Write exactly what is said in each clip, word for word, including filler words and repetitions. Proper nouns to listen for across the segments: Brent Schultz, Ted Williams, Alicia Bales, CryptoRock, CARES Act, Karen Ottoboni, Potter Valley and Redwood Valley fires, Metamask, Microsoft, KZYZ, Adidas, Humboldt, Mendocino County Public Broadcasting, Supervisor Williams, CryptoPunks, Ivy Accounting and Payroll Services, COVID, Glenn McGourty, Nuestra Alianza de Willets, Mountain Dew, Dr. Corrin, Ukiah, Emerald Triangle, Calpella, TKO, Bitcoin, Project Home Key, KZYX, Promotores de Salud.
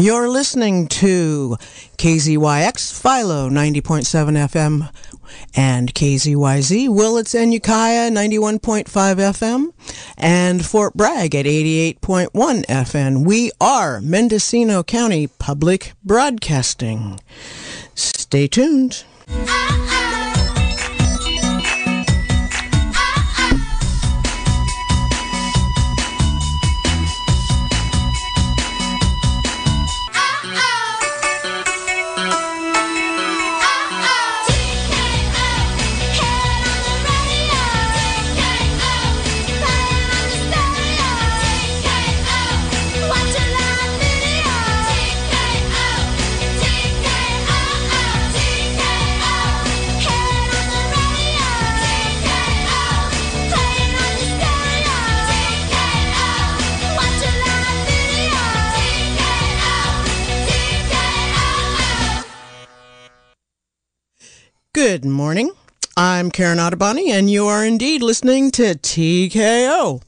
You're listening to K Z Y X, Philo, ninety point seven F M, and K Z Y Z, Willets and Ukiah, ninety-one point five F M, and Fort Bragg at eighty-eight point one F M. We are Mendocino County Public Broadcasting. Stay tuned. Good morning. I'm Karen Ottoboni, and you are indeed listening to T K O.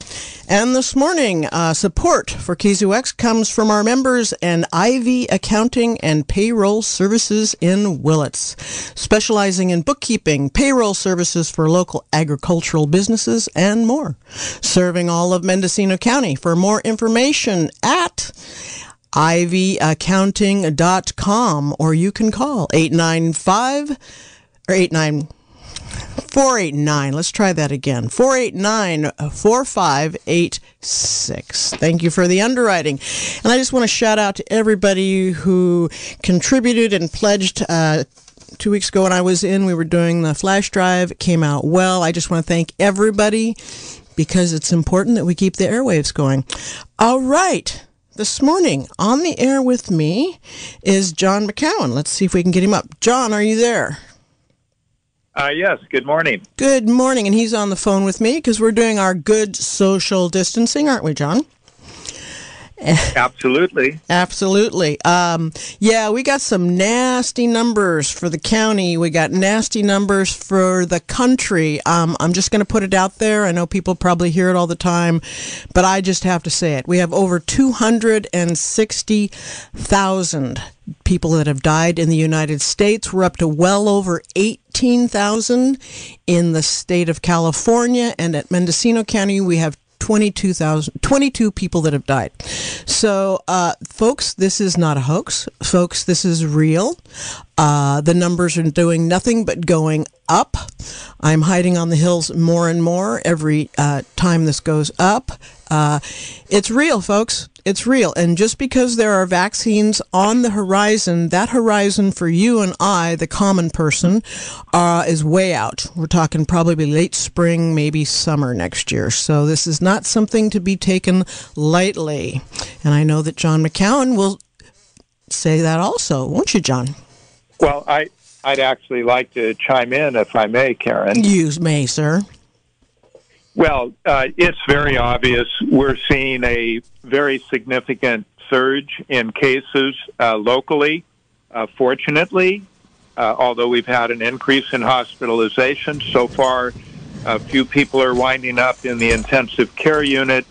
And this morning, uh, support for K Z Y X comes from our members and Ivy Accounting and Payroll Services in Willets, specializing in bookkeeping, payroll services for local agricultural businesses, and more. Serving all of Mendocino County. For more information at ivy accounting dot com, or you can call eight nine five Or eight nine four eight nine. Let's try that again. four eight nine, four five eight six. Thank you for the underwriting. And I just want to shout out to everybody who contributed and pledged. Uh, two weeks ago when I was in, we were doing the flash drive. It came out well. I just want to thank everybody because it's important that we keep the airwaves going. All right. This morning, on the air with me is John McCowen. Let's see if we can get him up. John, are you there? Uh, yes, good morning. Good morning, and he's on the phone with me because we're doing our good social distancing, aren't we, John? Absolutely. Absolutely. Um, yeah, we got some nasty numbers for the county. We got nasty numbers for the country. Um, I'm just going to put it out there. I know people probably hear it all the time, but I just have to say it. We have over two hundred sixty thousand people that have died in the United States. We're up to well over eighteen thousand in the state of California, and at Mendocino County, we have twenty-two thousand, twenty-two people that have died. So, uh, folks, this is not a hoax. Folks, this is real. Uh, the numbers are doing nothing but going up. I'm hiding on the hills more and more every uh, time this goes up. Uh, it's real, folks. It's real. And just because there are vaccines on the horizon, that horizon for you and I, the common person, uh, is way out. We're talking probably late spring, maybe summer next year. So this is not something to be taken lightly. And I know that John McCowen will say that also, won't you, John? Well, I, I'd actually like to chime in, if I may, Karen. You may, sir. Well, uh, it's very obvious. We're seeing a very significant surge in cases uh, locally, uh, fortunately, uh, although we've had an increase in hospitalization. So far, a few people are winding up in the intensive care unit,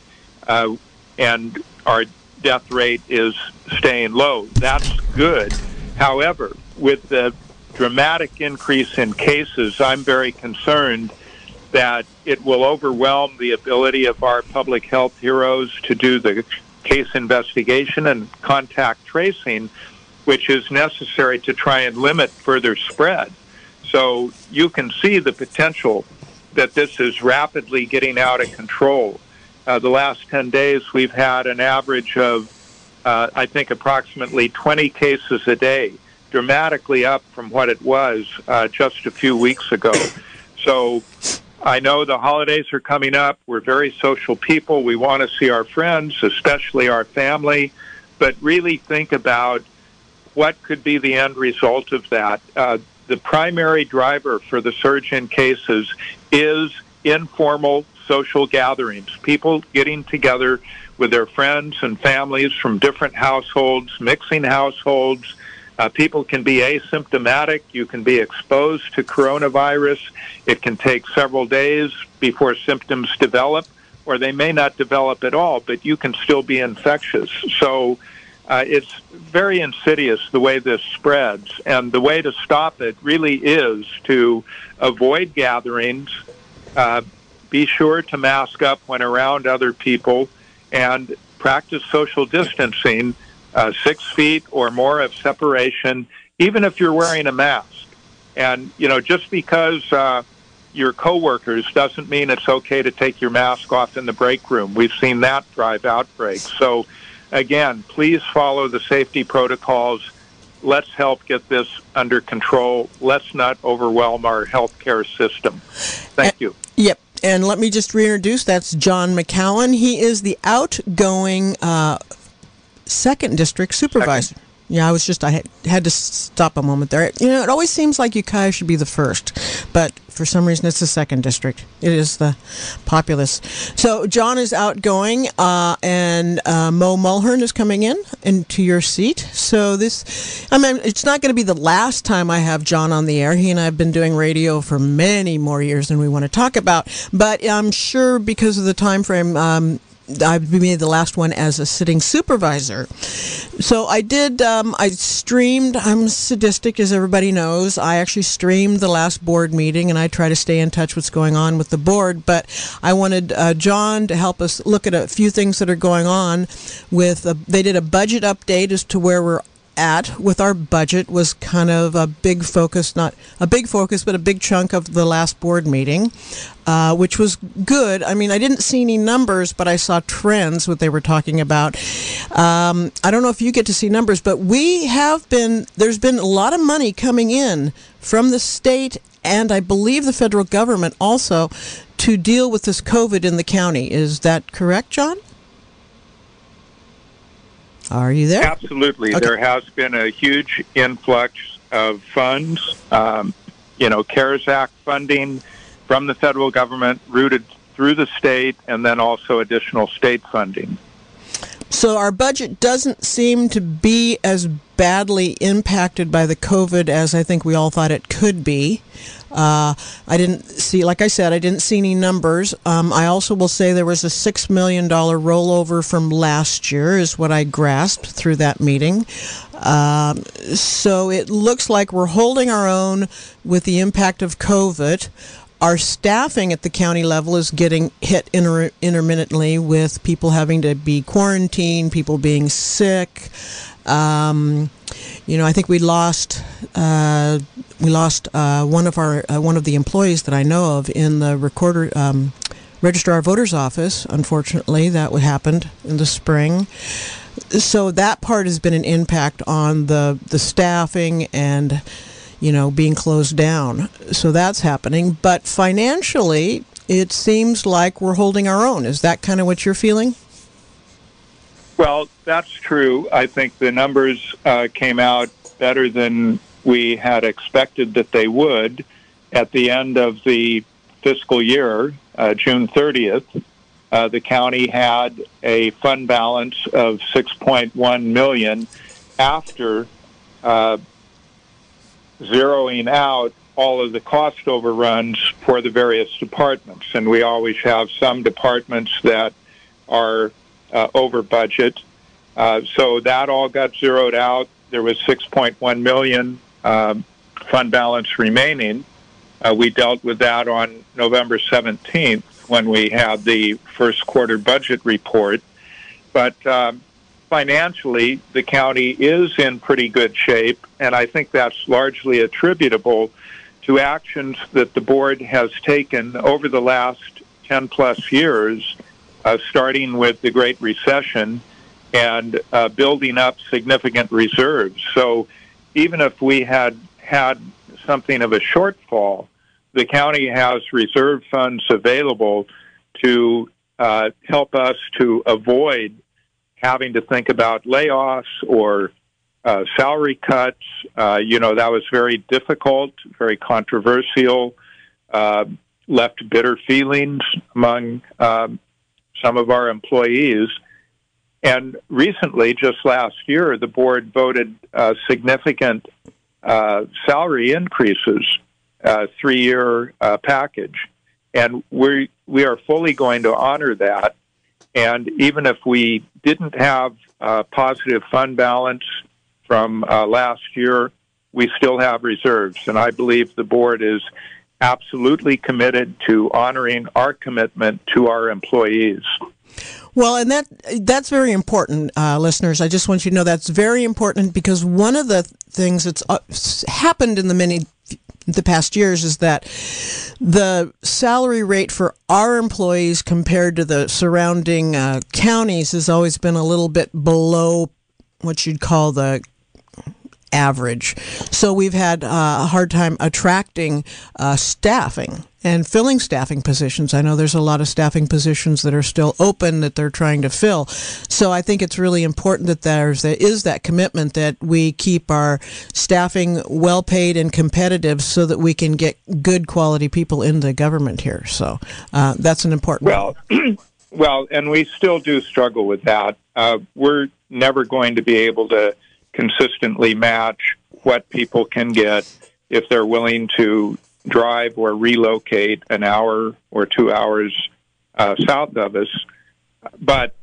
uh, and our death rate is staying low. That's good. However, with the dramatic increase in cases, I'm very concerned that it will overwhelm the ability of our public health heroes to do the case investigation and contact tracing, which is necessary to try and limit further spread. So you can see the potential that this is rapidly getting out of control. Uh, the last ten days, we've had an average of, uh, I think, approximately twenty cases a day, dramatically up from what it was uh, just a few weeks ago. So I know the holidays are coming up. We're very social people. We want to see our friends, especially our family, but really think about what could be the end result of that. Uh, the primary driver for the surge in cases is informal social gatherings, people getting together with their friends and families from different households, mixing households. Uh, people can be asymptomatic. You can be exposed to coronavirus. It can take several days before symptoms develop, or they may not develop at all, but you can still be infectious. So Uh, it's very insidious the way this spreads, and the way to stop it really is to avoid gatherings, uh, be sure to mask up when around other people, and practice social distancing, uh, six feet or more of separation, even if you're wearing a mask. And, you know, just because uh, your coworkers doesn't mean it's okay to take your mask off in the break room. We've seen that drive outbreaks. So, again, please follow the safety protocols. Let's help get this under control. Let's not overwhelm our healthcare system. Thank you. Yep. And let me just reintroduce, that's John McCowen. He is the outgoing uh, second district supervisor. Second. Yeah, I was just, I had, had to stop a moment there. You know, it always seems like Ukiah should be the first, but for some reason it's the second district. It is the populace. So John is outgoing, uh, and uh, Mo Mulhern is coming in into your seat. So this, I mean, it's not going to be the last time I have John on the air. He and I have been doing radio for many more years than we want to talk about, but I'm sure because of the time frame, um, I've been the last one as a sitting supervisor. So I did, um, I streamed, I'm sadistic as everybody knows. I actually streamed the last board meeting, and I try to stay in touch what's going on with the board, but I wanted uh, John to help us look at a few things that are going on with, a, they did a budget update as to where we're at with our budget. Was kind of a big focus, not a big focus, but a big chunk of the last board meeting, uh, which was good. I mean, I didn't see any numbers, but I saw trends, what they were talking about. Um, I don't know if you get to see numbers, but we have been, there's been a lot of money coming in from the state and I believe the federal government also to deal with this COVID in the county. Is that correct, John? Are you there? Absolutely. Okay. There has been a huge influx of funds, um, you know, CARES Act funding from the federal government routed through the state and then also additional state funding. So our budget doesn't seem to be as badly impacted by the COVID as I think we all thought it could be. Uh, I didn't see, like I said, I didn't see any numbers. Um, I also will say there was a six million dollars rollover from last year is what I grasped through that meeting. Um, so it looks like we're holding our own with the impact of COVID. Our staffing at the county level is getting hit inter- intermittently with people having to be quarantined, people being sick. Um, you know, I think we lost uh, we lost uh, one of our uh, one of the employees that I know of in the recorder um, registrar of voters office. Unfortunately, that what happened in the spring. So that part has been an impact on the the staffing and, you know, being closed down. So that's happening. But financially, it seems like we're holding our own. Is that kind of what you're feeling? Well, that's true. I think the numbers uh, came out better than we had expected that they would at the end of the fiscal year, uh, June thirtieth. Uh, the county had a fund balance of six point one million dollars after uh, zeroing out all of the cost overruns for the various departments. And we always have some departments that are uh, over budget. Uh, so that all got zeroed out. There was six point one million dollars um, fund balance remaining. Uh, we dealt with that on November seventeenth when we had the first quarter budget report. But um, financially, the county is in pretty good shape, and I think that's largely attributable to actions that the board has taken over the last ten plus years, uh, starting with the Great Recession and uh, building up significant reserves. So even if we had had something of a shortfall, the county has reserve funds available to uh, help us to avoid having to think about layoffs or uh, salary cuts. Uh, you know, that was very difficult, very controversial, uh, left bitter feelings among um, some of our employees. And recently, just last year, the board voted uh, significant uh, salary increases, uh, three-year uh, package. And we we are fully going to honor that. And even if we didn't have uh, positive fund balance from uh, last year, we still have reserves. And I believe the board is absolutely committed to honoring our commitment to our employees. Well, and that that's very important, uh, listeners. I just want you to know that's very important, because one of the things that's uh, happened in the many the past years is that the salary rate for our employees compared to the surrounding uh, counties has always been a little bit below what you'd call the average. So we've had uh, a hard time attracting uh, staffing and filling staffing positions. I know there's a lot of staffing positions that are still open that they're trying to fill. So I think it's really important that there's, there is that commitment that we keep our staffing well paid and competitive so that we can get good quality people in the government here. So uh, that's an important well, one. Well, and we still do struggle with that. Uh, we're never going to be able to consistently match what people can get if they're willing to drive or relocate an hour or two hours uh, south of us. But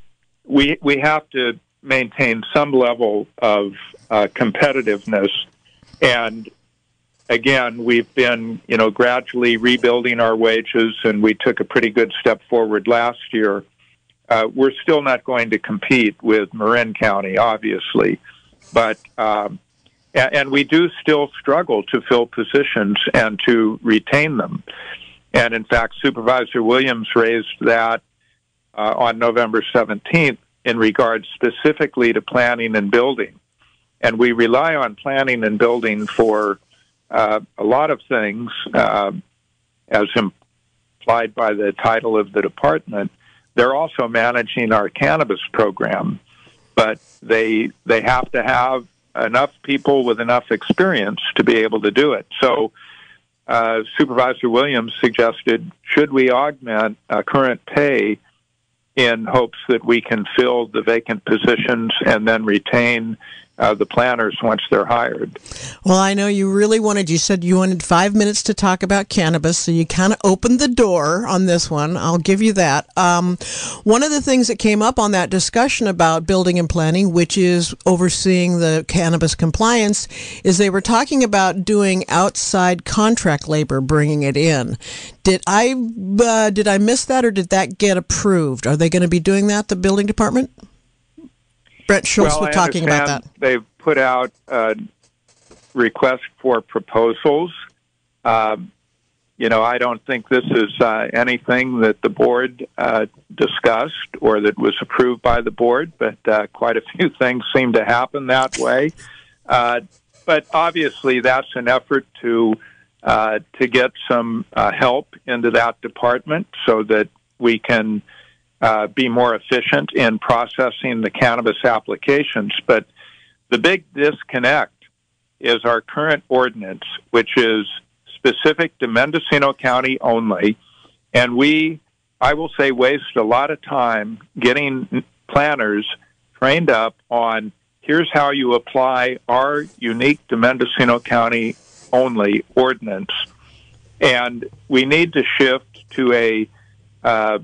we we have to maintain some level of uh, competitiveness. And again, we've been, you know, gradually rebuilding our wages, and we took a pretty good step forward last year. Uh, we're still not going to compete with Marin County, obviously, but um, and we do still struggle to fill positions and to retain them. And in fact, Supervisor Williams raised that uh, on November seventeenth in regards specifically to planning and building. And we rely on planning and building for uh, a lot of things, uh, as implied by the title of the department. They're also managing our cannabis program, but they they have to have enough people with enough experience to be able to do it. So uh, Supervisor Williams suggested, should we augment uh, current pay in hopes that we can fill the vacant positions and then retain Uh, the planners once they're hired? Well, I know you really wanted, you said you wanted five minutes to talk about cannabis, so you kind of opened the door on this one. I'll give you that. Um, one of the things that came up on that discussion about building and planning, which is overseeing the cannabis compliance, is they were talking about doing outside contract labor, bringing it in. Did I, uh, did I miss that, or did that get approved? Are they going to be doing that, the building department? Brent Schultz well, was talking about that. They've put out a request for proposals. Um, you know, I don't think this is uh, anything that the board uh, discussed or that was approved by the board, but uh, quite a few things seem to happen that way. Uh, but obviously, that's an effort to uh, to get some uh, help into that department so that we can Uh, be more efficient in processing the cannabis applications. But the big disconnect is our current ordinance, which is specific to Mendocino County only. And we, I will say, waste a lot of time getting planners trained up on here's how you apply our unique to Mendocino County only ordinance. And we need to shift to a uh,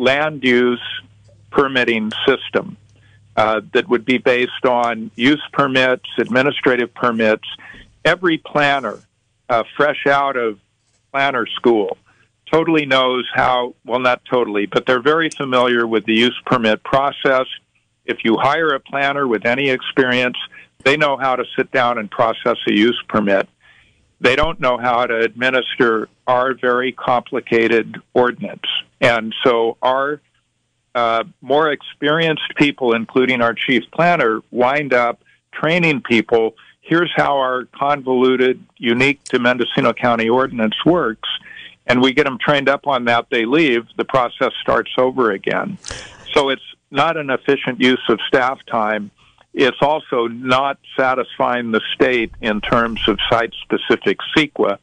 land use permitting system uh, that would be based on use permits, administrative permits. Every planner uh, fresh out of planner school totally knows how, well, not totally, but they're very familiar with the use permit process. If you hire a planner with any experience, they know how to sit down and process a use permit. They don't know how to administer our very complicated ordinance. And so our uh, more experienced people, including our chief planner, wind up training people. Here's how our convoluted, unique to Mendocino County ordinance works. And we get them trained up on that. They leave. The process starts over again. So it's not an efficient use of staff time. It's also not satisfying the state in terms of site-specific CEQA,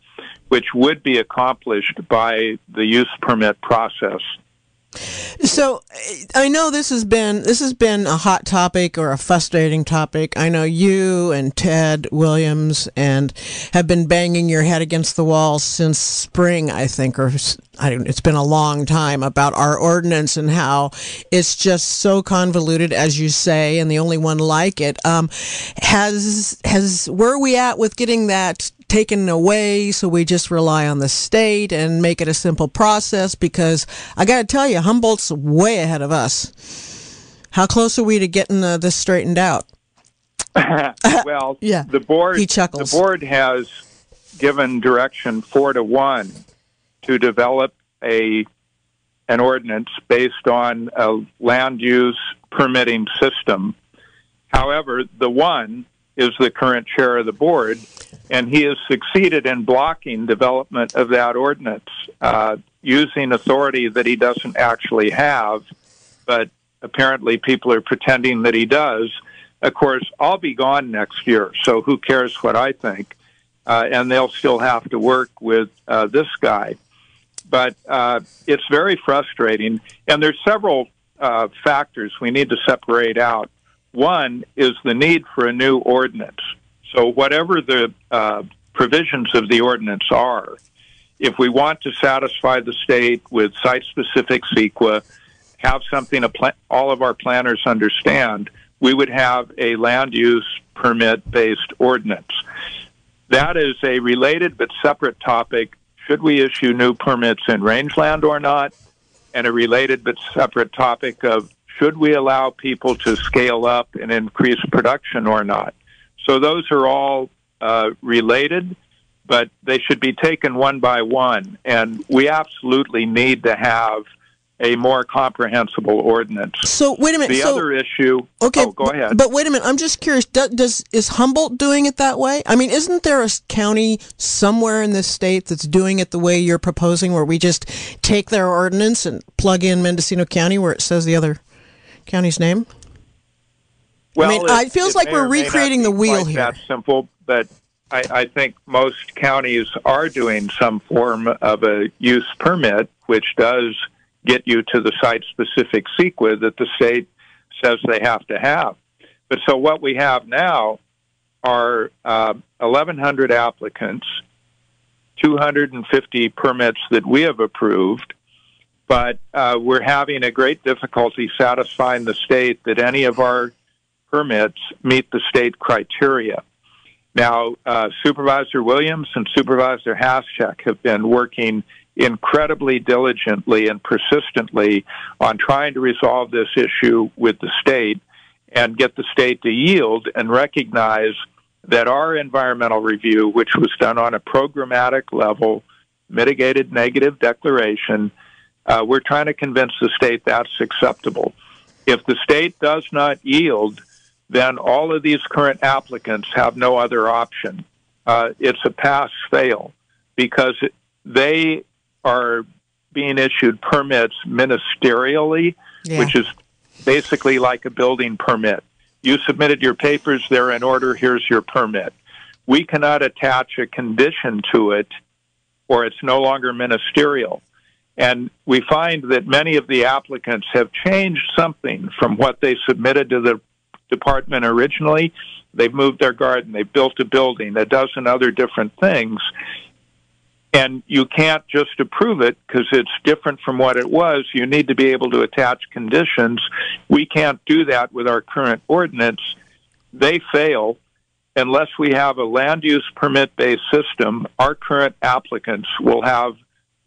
which would be accomplished by the use permit process. So I know this has been this has been a hot topic or a frustrating topic. I know you and Ted Williams and have been banging your head against the wall since spring, I think, or I don't, it's been a long time about our ordinance and how it's just so convoluted, as you say, and the only one like it. Um, has has where are we at with getting that taken away, so we just rely on the state and make it a simple process? Because I got to tell you, Humboldt's way ahead of us. How close are we to getting uh, this straightened out? Well, yeah. the board he chuckles. The board has given direction four to one to develop a an ordinance based on a land use permitting system. However, the one is the current chair of the board, and he has succeeded in blocking development of that ordinance uh, using authority that he doesn't actually have, but apparently people are pretending that he does. Of course, I'll be gone next year, so who cares what I think? Uh, and they'll still have to work with uh, this guy. But uh, it's very frustrating, and there's several uh, factors we need to separate out. One is the need for a new ordinance. So whatever the uh, provisions of the ordinance are, if we want to satisfy the state with site-specific CEQA, have something all of our planners understand, we would have a land use permit-based ordinance. That is a related but separate topic. Should we issue new permits in rangeland or not? And a related but separate topic of should we allow people to scale up and increase production or not? So those are all uh, related, but they should be taken one by one. And we absolutely need to have a more comprehensible ordinance. So wait a minute. The so, other issue. Okay, oh, go ahead. But wait a minute. I'm just curious. Does, does is Humboldt doing it that way? I mean, isn't there a county somewhere in this state that's doing it the way you're proposing, where we just take their ordinance and plug in Mendocino County, where it says the other county's name? Well, I mean, it, it feels it like we're recreating the wheel here. That's simple, but I, I think most counties are doing some form of a use permit, which does get you to the site-specific CEQA that the state says they have to have. But so what we have now are uh, eleven hundred applicants, two hundred fifty permits that we have approved, but uh, we're having a great difficulty satisfying the state that any of our permits meet the state criteria. Now, uh, Supervisor Williams and Supervisor Haschak have been working incredibly diligently and persistently on trying to resolve this issue with the state and get the state to yield and recognize that our environmental review, which was done on a programmatic level, mitigated negative declaration, uh, we're trying to convince the state that's acceptable. If the state does not yield, then all of these current applicants have no other option. Uh, it's a pass-fail because they are being issued permits ministerially, yeah. which is basically like a building permit. You submitted your papers, they're in order, here's your permit. We cannot attach a condition to it or it's no longer ministerial. And we find that many of the applicants have changed something from what they submitted to the department originally. They've moved their garden, they've built a building, a dozen other different things. And you can't just approve it because it's different from what it was. You need to be able to attach conditions. We can't do that with our current ordinance. They fail unless we have a land use permit-based system. Our current applicants will have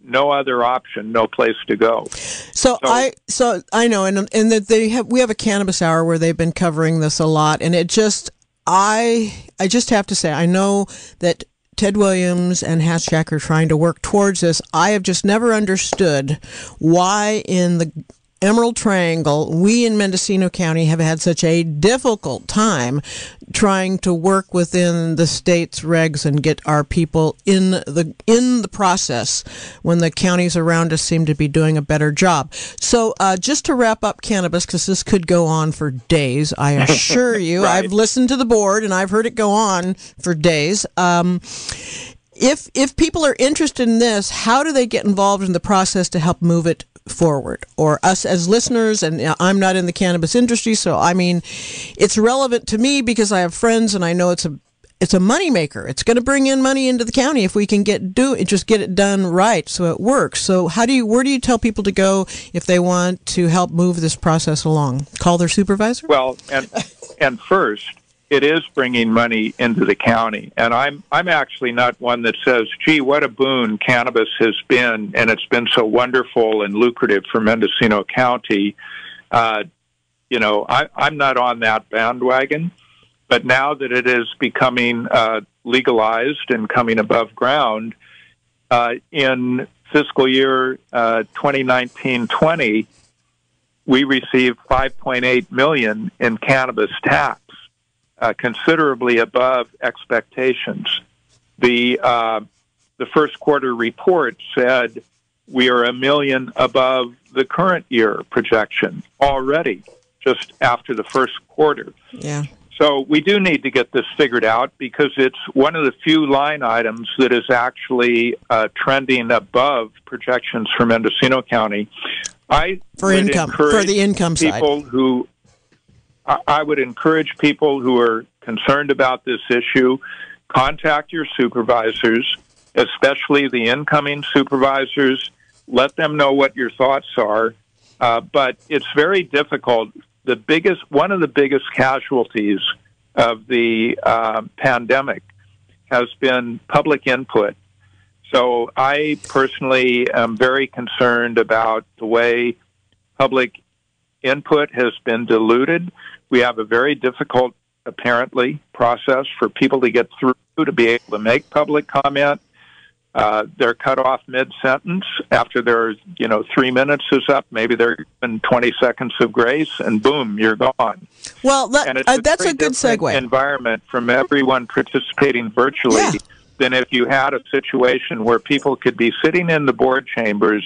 no other option, no place to go. So, so I, so I know, and and that they have. We have a cannabis hour where they've been covering this a lot, and it just, I, I just have to say, I know that Ted Williams and Haschak are trying to work towards this. I have just never understood why in the Emerald Triangle, we in Mendocino County have had such a difficult time trying to work within the state's regs and get our people in the in the process when the counties around us seem to be doing a better job. So uh, just to wrap up cannabis, because this could go on for days, I assure you. Right. I've listened to the board and I've heard it go on for days. Um, if if people are interested in this, how do they get involved in the process to help move it forward, or us as listeners. And I'm not in the cannabis industry, so I mean, it's relevant to me because I have friends and I know it's a it's a moneymaker. It's going to bring in money into the county if we can get do it, just get it done right so it works. So how do you, where do you tell people to go if they want to help move this process along? Call their supervisor? Well, and and first, it is bringing money into the county. And I'm I'm actually not one that says, gee, what a boon cannabis has been, and it's been so wonderful and lucrative for Mendocino County. Uh, you know, I, I'm not on that bandwagon. But now that it is becoming uh, legalized and coming above ground, uh, in fiscal year uh, twenty nineteen twenty, we received five point eight million dollars in cannabis tax, uh, considerably above expectations. The uh, the first quarter report said we are a million above the current year projection already, just after the first quarter. Yeah. So we do need to get this figured out because it's one of the few line items that is actually uh, trending above projections for Mendocino County. I for income for the income side. People who I, I would encourage people who are concerned about this issue, contact your supervisors, especially the incoming supervisors. Let them know what your thoughts are. Uh, but it's very difficult. The biggest, one of the biggest casualties of the uh, pandemic has been public input. So I personally am very concerned about the way public input has been diluted. We have a very difficult, apparently, process for people to get through to be able to make public comment. Uh, they're cut off mid-sentence after their, you know, three minutes is up. Maybe they're given twenty seconds of grace, and boom, you're gone. Well, that, and it's uh, a that's a good segue. Environment from everyone participating virtually yeah. than if you had a situation where people could be sitting in the board chambers,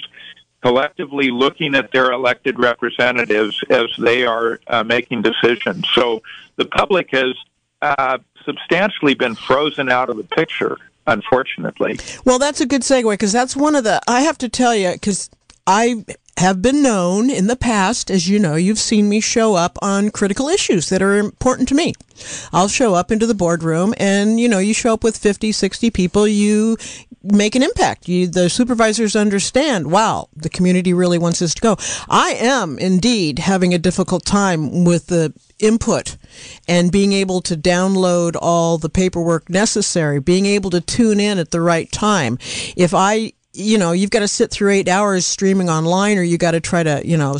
collectively looking at their elected representatives as they are uh, making decisions. So the public has uh, substantially been frozen out of the picture. Unfortunately. Well, that's a good segue because that's one of the, I have to tell you, because I have been known in the past, as you know, you've seen me show up on critical issues that are important to me. I'll show up into the boardroom and, you know, you show up with fifty, sixty people, you make an impact. You, the supervisors understand, wow, the community really wants this to go. I am indeed having a difficult time with the input and being able to download all the paperwork necessary, being able to tune in at the right time. If I, you know, you've got to sit through eight hours streaming online, or you got to try to, you know,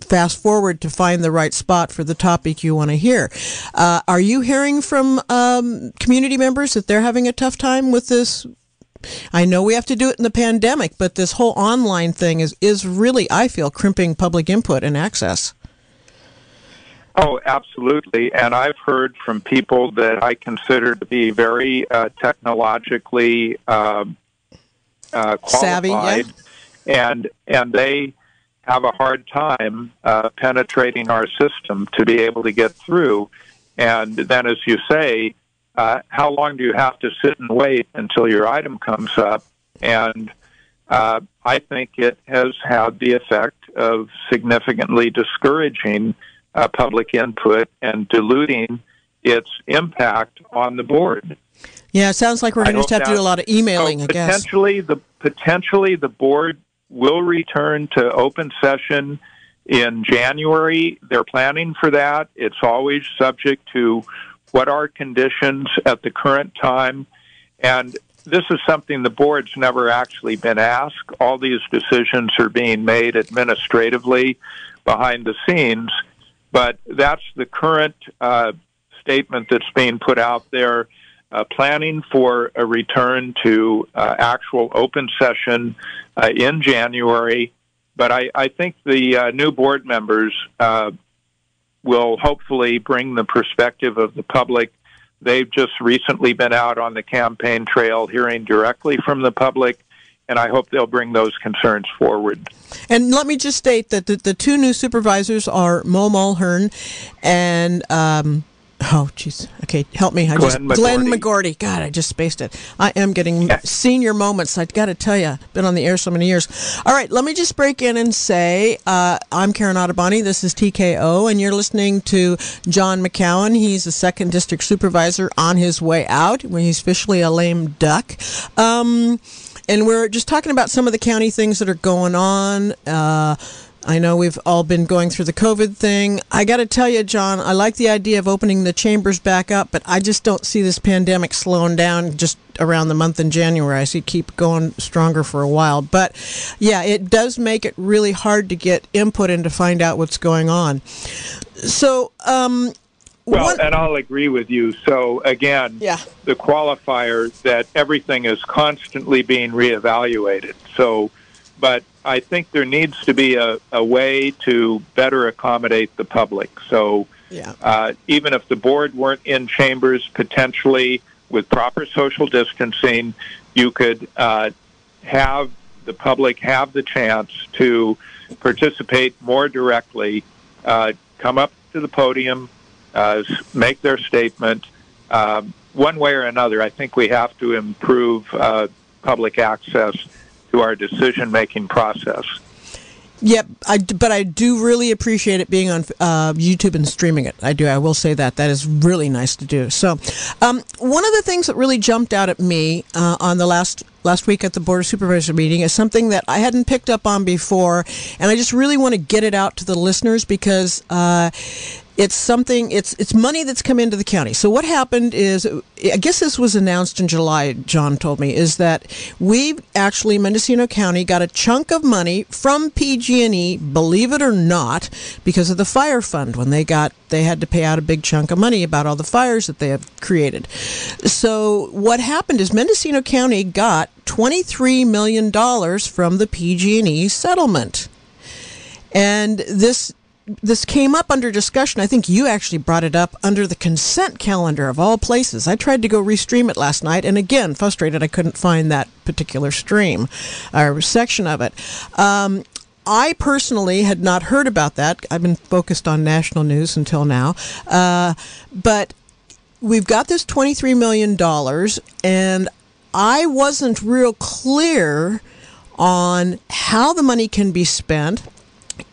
fast forward to find the right spot for the topic you want to hear. Uh, are you hearing from um, community members that they're having a tough time with this? I know we have to do it in the pandemic, but this whole online thing is, is really, I feel, crimping public input and access. Oh, absolutely. And I've heard from people that I consider to be very uh, technologically uh, uh, qualified. Savvy, yeah. and and they have a hard time uh, penetrating our system to be able to get through. And then, as you say, uh, how long do you have to sit and wait until your item comes up? And uh, I think it has had the effect of significantly discouraging Uh, public input and diluting its impact on the board. Yeah, it sounds like we're going to have to do a lot of emailing, so I guess. Potentially the, potentially the board will return to open session in January. They're planning for that. It's always subject to what are conditions at the current time. And this is something the board's never actually been asked. All these decisions are being made administratively behind the scenes. But that's the current uh, statement that's being put out there, uh, planning for a return to uh, actual open session uh, in January. But I, I think the uh, new board members uh, will hopefully bring the perspective of the public. They've just recently been out on the campaign trail hearing directly from the public. And I hope they'll bring those concerns forward. And let me just state that the, the two new supervisors are Mo Mulhern and um, Oh, jeez. Okay, help me. I Glenn, just, McGourty. Glenn McGourty. God, I just spaced it. I am getting yes. senior moments. I've got to tell you, I've been on the air so many years. All right, let me just break in and say uh, I'm Karen Ottoboni. This is T K O, and you're listening to John McCowen. He's a second district supervisor on his way out when he's officially a lame duck. Um, and we're just talking about some of the county things that are going on. Uh I know we've all been going through the COVID thing. I got to tell you, John, I like the idea of opening the chambers back up, but I just don't see this pandemic slowing down just around the month in January. I see it keep going stronger for a while. But, yeah, it does make it really hard to get input and to find out what's going on. So, um... Well, what? And I'll agree with you. So, again, yeah. the qualifier that everything is constantly being reevaluated. So, but... I think there needs to be a, a way to better accommodate the public. So yeah. uh, even if the board weren't in chambers, potentially with proper social distancing, you could uh, have the public have the chance to participate more directly, uh, come up to the podium, uh, make their statement. Um, one way or another, I think we have to improve uh, public access to our decision-making process. Yep, I, but I do really appreciate it being on uh, YouTube and streaming it. I do. I will say that. That is really nice to do. So um, one of the things that really jumped out at me uh, on the last last week at the Board of Supervisors meeting is something that I hadn't picked up on before, and I just really want to get it out to the listeners because uh, it's something, it's it's money that's come into the county. So what happened is, I guess this was announced in July, John told me, is that we actually, Mendocino County, got a chunk of money from P G and E, believe it or not, because of the fire fund when they got, they had to pay out a big chunk of money about all the fires that they have created. So what happened is Mendocino County got twenty-three million dollars from the P G and E settlement. And this this came up under discussion. I think you actually brought it up under the consent calendar of all places. I tried to go restream it last night, and again, frustrated I couldn't find that particular stream or section of it. Um, I personally had not heard about that. I've been focused on national news until now. Uh, but we've got this twenty-three million dollars, and I wasn't real clear on how the money can be spent.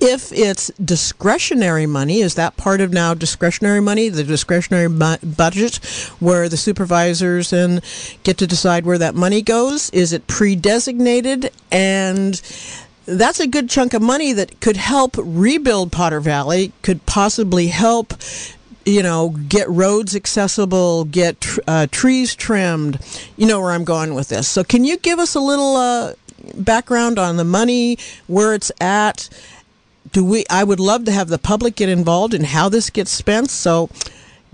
If it's discretionary money, is that part of now discretionary money, the discretionary bu- budget, where the supervisors and get to decide where that money goes? Is it pre-designated? And that's a good chunk of money that could help rebuild Potter Valley, could possibly help, you know, get roads accessible, get tr- uh, trees trimmed. You know where I'm going with this. So can you give us a little uh, background on the money, where it's at? Do we? I would love to have the public get involved in how this gets spent, so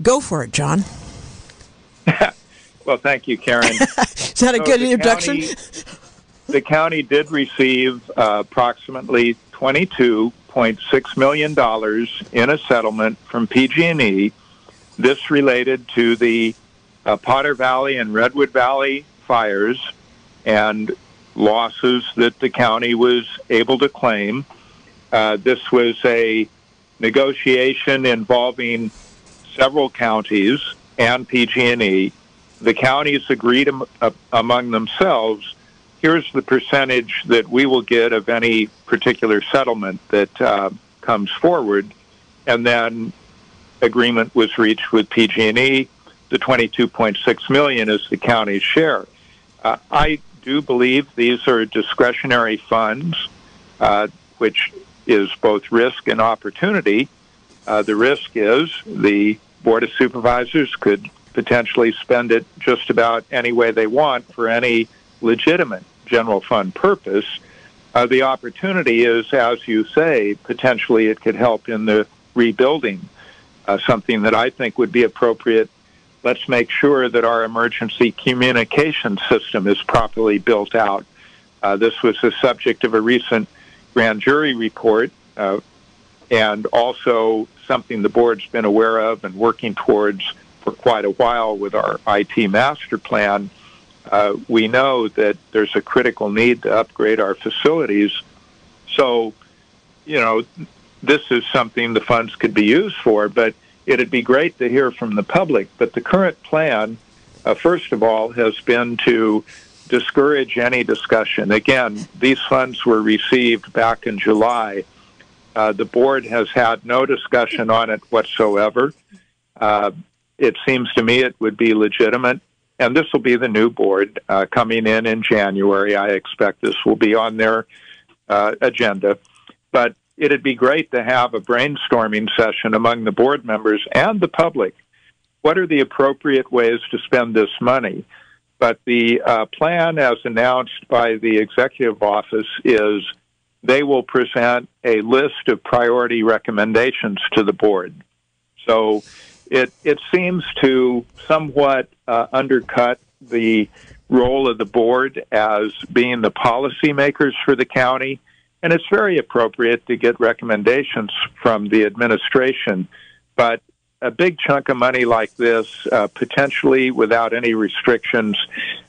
go for it, John. Well, thank you, Karen. Is that a so good the introduction? County, the county did receive uh, approximately twenty-two point six million dollars in a settlement from P G and E. This related to the uh, Potter Valley and Redwood Valley fires and losses that the county was able to claim. Uh, this was a negotiation involving several counties and P G and E. The counties agreed am, uh, among themselves, here's the percentage that we will get of any particular settlement that uh, comes forward. And then agreement was reached with P G and E. The twenty-two point six million dollars is the county's share. Uh, I do believe these are discretionary funds, uh, which is both risk and opportunity. Uh, the risk is the Board of Supervisors could potentially spend it just about any way they want for any legitimate general fund purpose. Uh, the opportunity is, as you say, potentially it could help in the rebuilding, uh, something that I think would be appropriate. Let's make sure that our emergency communication system is properly built out. Uh, this was the subject of a recent grand jury report, uh, and also something the board's been aware of and working towards for quite a while with our I T master plan. Uh, we know that there's a critical need to upgrade our facilities. So, you know, this is something the funds could be used for, but it'd be great to hear from the public, but the current plan, uh, first of all, has been to discourage any discussion. Again, these funds were received back in July. Uh, the board has had no discussion on it whatsoever. Uh, it seems to me it would be legitimate, and this will be the new board uh, coming in in January. I expect this will be on their uh, agenda, but it'd be great to have a brainstorming session among the board members and the public. What are the appropriate ways to spend this money? But the uh, plan, as announced by the executive office, is they will present a list of priority recommendations to the board. So it, it seems to somewhat uh, undercut the role of the board as being the policymakers for the county, and it's very appropriate to get recommendations from the administration. But a big chunk of money like this, uh, potentially without any restrictions,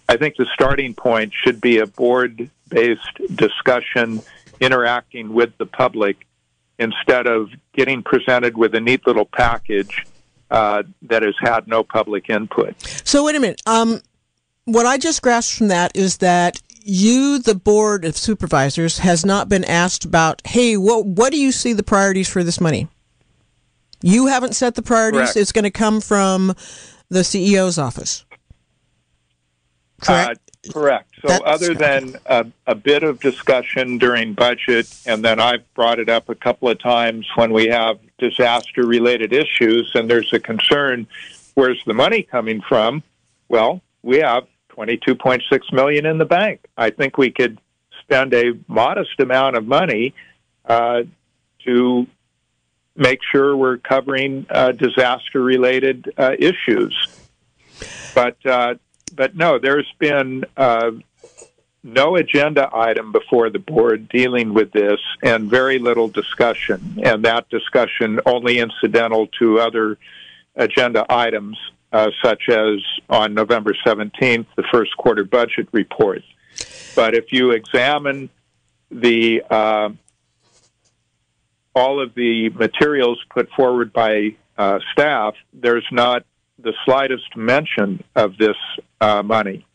I think the starting point should be a board-based discussion interacting with the public instead of getting presented with a neat little package uh, that has had no public input. So wait a minute. Um, what I just grasped from that is that you, the Board of Supervisors, has not been asked about, hey, what, what do you see the priorities for this money? You haven't set the priorities. Correct. It's going to come from the C E O's office. Correct? Uh, correct. So That's other than a, a bit of discussion during budget, and then I've brought it up a couple of times when we have disaster-related issues and there's a concern, where's the money coming from? Well, we have twenty-two point six million dollars in the bank. I think we could spend a modest amount of money uh, to make sure we're covering uh, disaster-related uh, issues. But uh, but no, there's been uh, no agenda item before the board dealing with this and very little discussion, and that discussion only incidental to other agenda items, uh, such as on November seventeenth, the first quarter budget report. But if you examine the Uh, all of the materials put forward by uh, staff, there's not the slightest mention of this uh, money,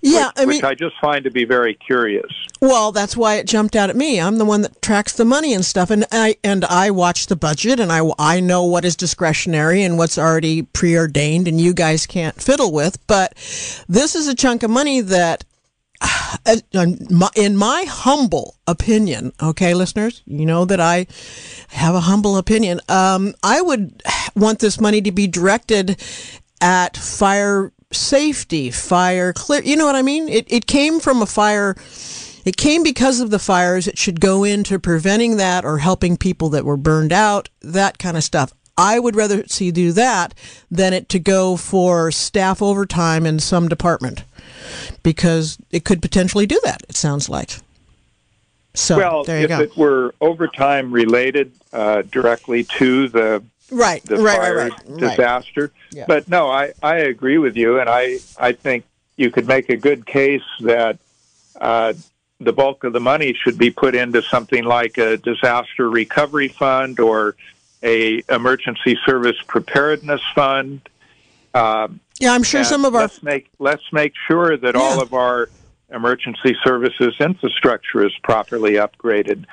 yeah, which, I mean, which I just find to be very curious. Well, that's why it jumped out at me. I'm the one that tracks the money and stuff, and I and I watch the budget, and I, I know what is discretionary and what's already preordained, and you guys can't fiddle with, but this is a chunk of money that, in my humble opinion, okay, listeners, you know that I have a humble opinion, um, I would want this money to be directed at fire safety, fire clear, you know what I mean? It, it came from a fire, it came because of the fires. It should go into preventing that or helping people that were burned out, that kind of stuff. I would rather see do that than it to go for staff overtime in some department, because it could potentially do that, it sounds like. So, well, there you if go. it were overtime related uh, directly to the, right, the right, fire right, right, disaster. Right. Yeah. But no, I, I agree with you, and I, I think you could make a good case that uh, the bulk of the money should be put into something like a disaster recovery fund or a emergency service preparedness fund. Um, yeah, I'm sure some of our... Let's make, let's make sure that yeah. all of our emergency services infrastructure is properly upgraded,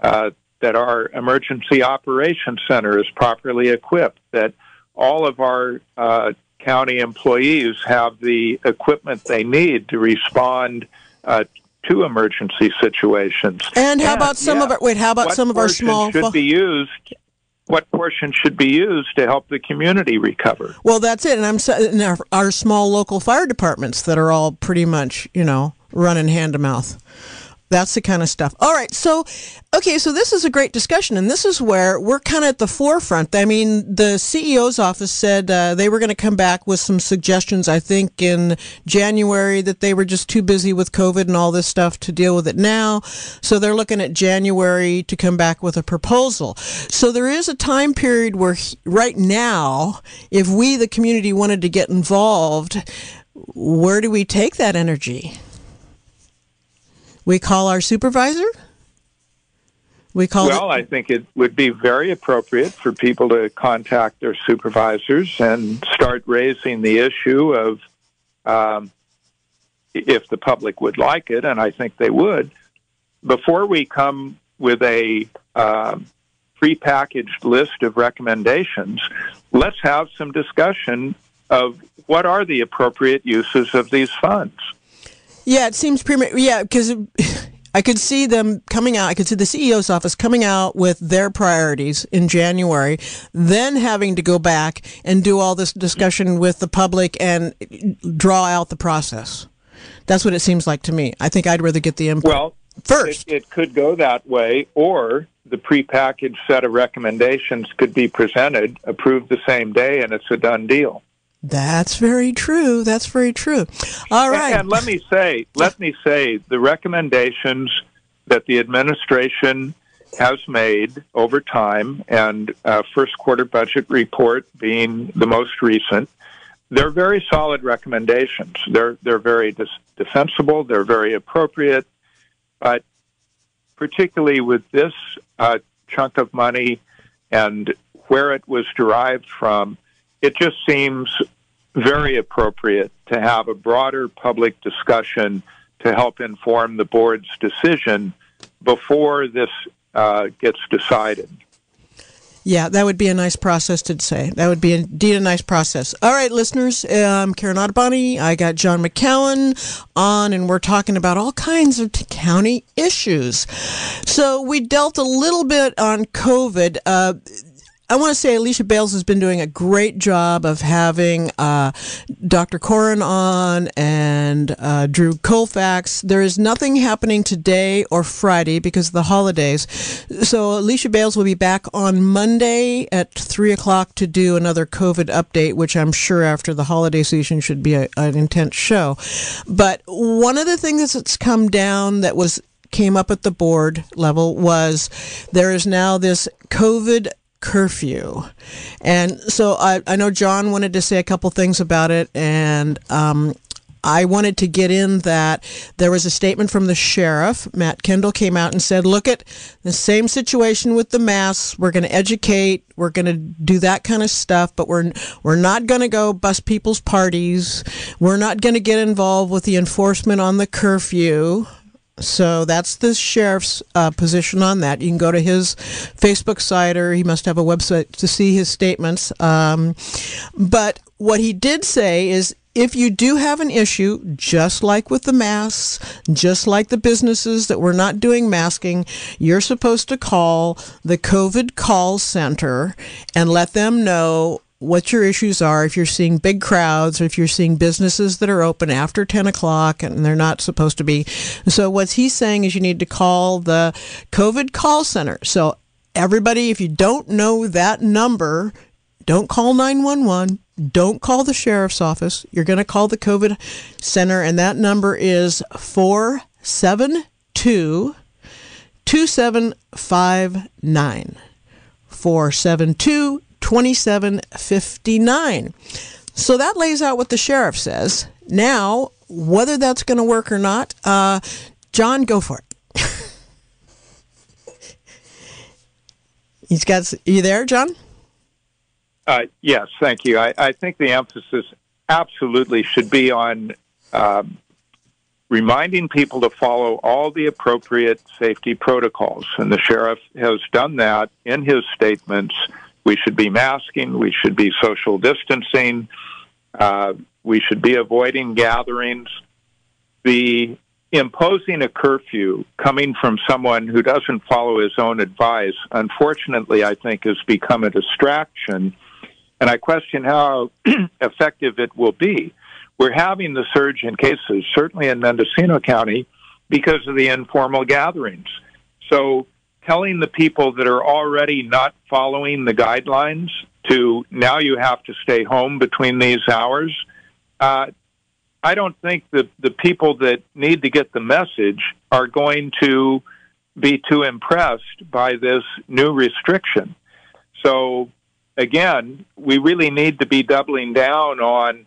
uh, that our emergency operations center is properly equipped, that all of our uh, county employees have the equipment they need to respond uh, to emergency situations. And how and, about some yeah. of our... Wait, how about what some of our small... should be used... What portion should be used to help the community recover? Well, that's it. And I'm and our, our small local fire departments that are all pretty much, you know, running hand to mouth. That's the kind of stuff. All right. So, okay. So this is a great discussion, and this is where we're kind of at the forefront. I mean, the C E O's office said uh, they were going to come back with some suggestions, I think, in January, that they were just too busy with COVID and all this stuff to deal with it now. So they're looking at January to come back with a proposal. So there is a time period where he, right now, if we, the community, wanted to get involved, where do we take that energy? We call our supervisor? We call well, it- I think it would be very appropriate for people to contact their supervisors and start raising the issue of, um, if the public would like it, and I think they would, before we come with a uh, prepackaged list of recommendations, let's have some discussion of what are the appropriate uses of these funds. Yeah, it seems premature. Yeah, because I could see them coming out. I could see the C E O's office coming out with their priorities in January, then having to go back and do all this discussion with the public and draw out the process. That's what it seems like to me. I think I'd rather get the input well, first. It, it could go that way, or the prepackaged set of recommendations could be presented, approved the same day, and it's a done deal. That's very true. That's very true. All right. And, and let me say, let me say, the recommendations that the administration has made over time, and uh, first quarter budget report being the most recent, they're very solid recommendations. They're they're very dis- defensible. They're very appropriate. But particularly with this uh, chunk of money and where it was derived from, it just seems very appropriate to have a broader public discussion to help inform the board's decision before this uh, gets decided. Yeah, that would be a nice process to say. That would be indeed a nice process. All right, listeners, I'm Karen Ottoboni. I got John McCowen on, and we're talking about all kinds of county issues. So we dealt a little bit on COVID. Uh, I want to say Alicia Bales has been doing a great job of having uh, Doctor Corrin on and uh, Drew Colfax. There is nothing happening today or Friday because of the holidays. So Alicia Bales will be back on Monday at three o'clock to do another COVID update, which I'm sure after the holiday season should be a, an intense show. But one of the things that's come down that was came up at the board level was there is now this COVID curfew. And so I, I know John wanted to say a couple things about it, and um, I wanted to get in that there was a statement from the sheriff. Matt Kendall came out and said, look at the same situation with the masks. We're going to educate. We're going to do that kind of stuff, but we're we're not going to go bust people's parties. We're not going to get involved with the enforcement on the curfew. So that's the sheriff's uh, position on that. You can go to his Facebook site, or he must have a website to see his statements. Um, but what he did say is, if you do have an issue, just like with the masks, just like the businesses that were not doing masking, you're supposed to call the COVID call center and let them know what your issues are, if you're seeing big crowds, or if you're seeing businesses that are open after ten o'clock and they're not supposed to be. So what he's saying is you need to call the COVID call center. So everybody, if you don't know that number, don't call nine one one. Don't call the sheriff's office. You're going to call the COVID center, and that number is four seven two, two seven five nine. four seven two, two seven five nine. twenty-seven fifty-nine. So that lays out what the sheriff says. Now, whether that's going to work or not, uh, John, go for it. He's got. Are you there, John? Uh, yes, thank you. I, I think the emphasis absolutely should be on um, reminding people to follow all the appropriate safety protocols, and the sheriff has done that in his statements. We should be masking. We should be social distancing. Uh, we should be avoiding gatherings. The imposing a curfew coming from someone who doesn't follow his own advice, unfortunately, I think has become a distraction. And I question how effective it will be. We're having the surge in cases, certainly in Mendocino County, because of the informal gatherings. So telling the people that are already not following the guidelines to now you have to stay home between these hours, uh, I don't think that the people that need to get the message are going to be too impressed by this new restriction. So, again, we really need to be doubling down on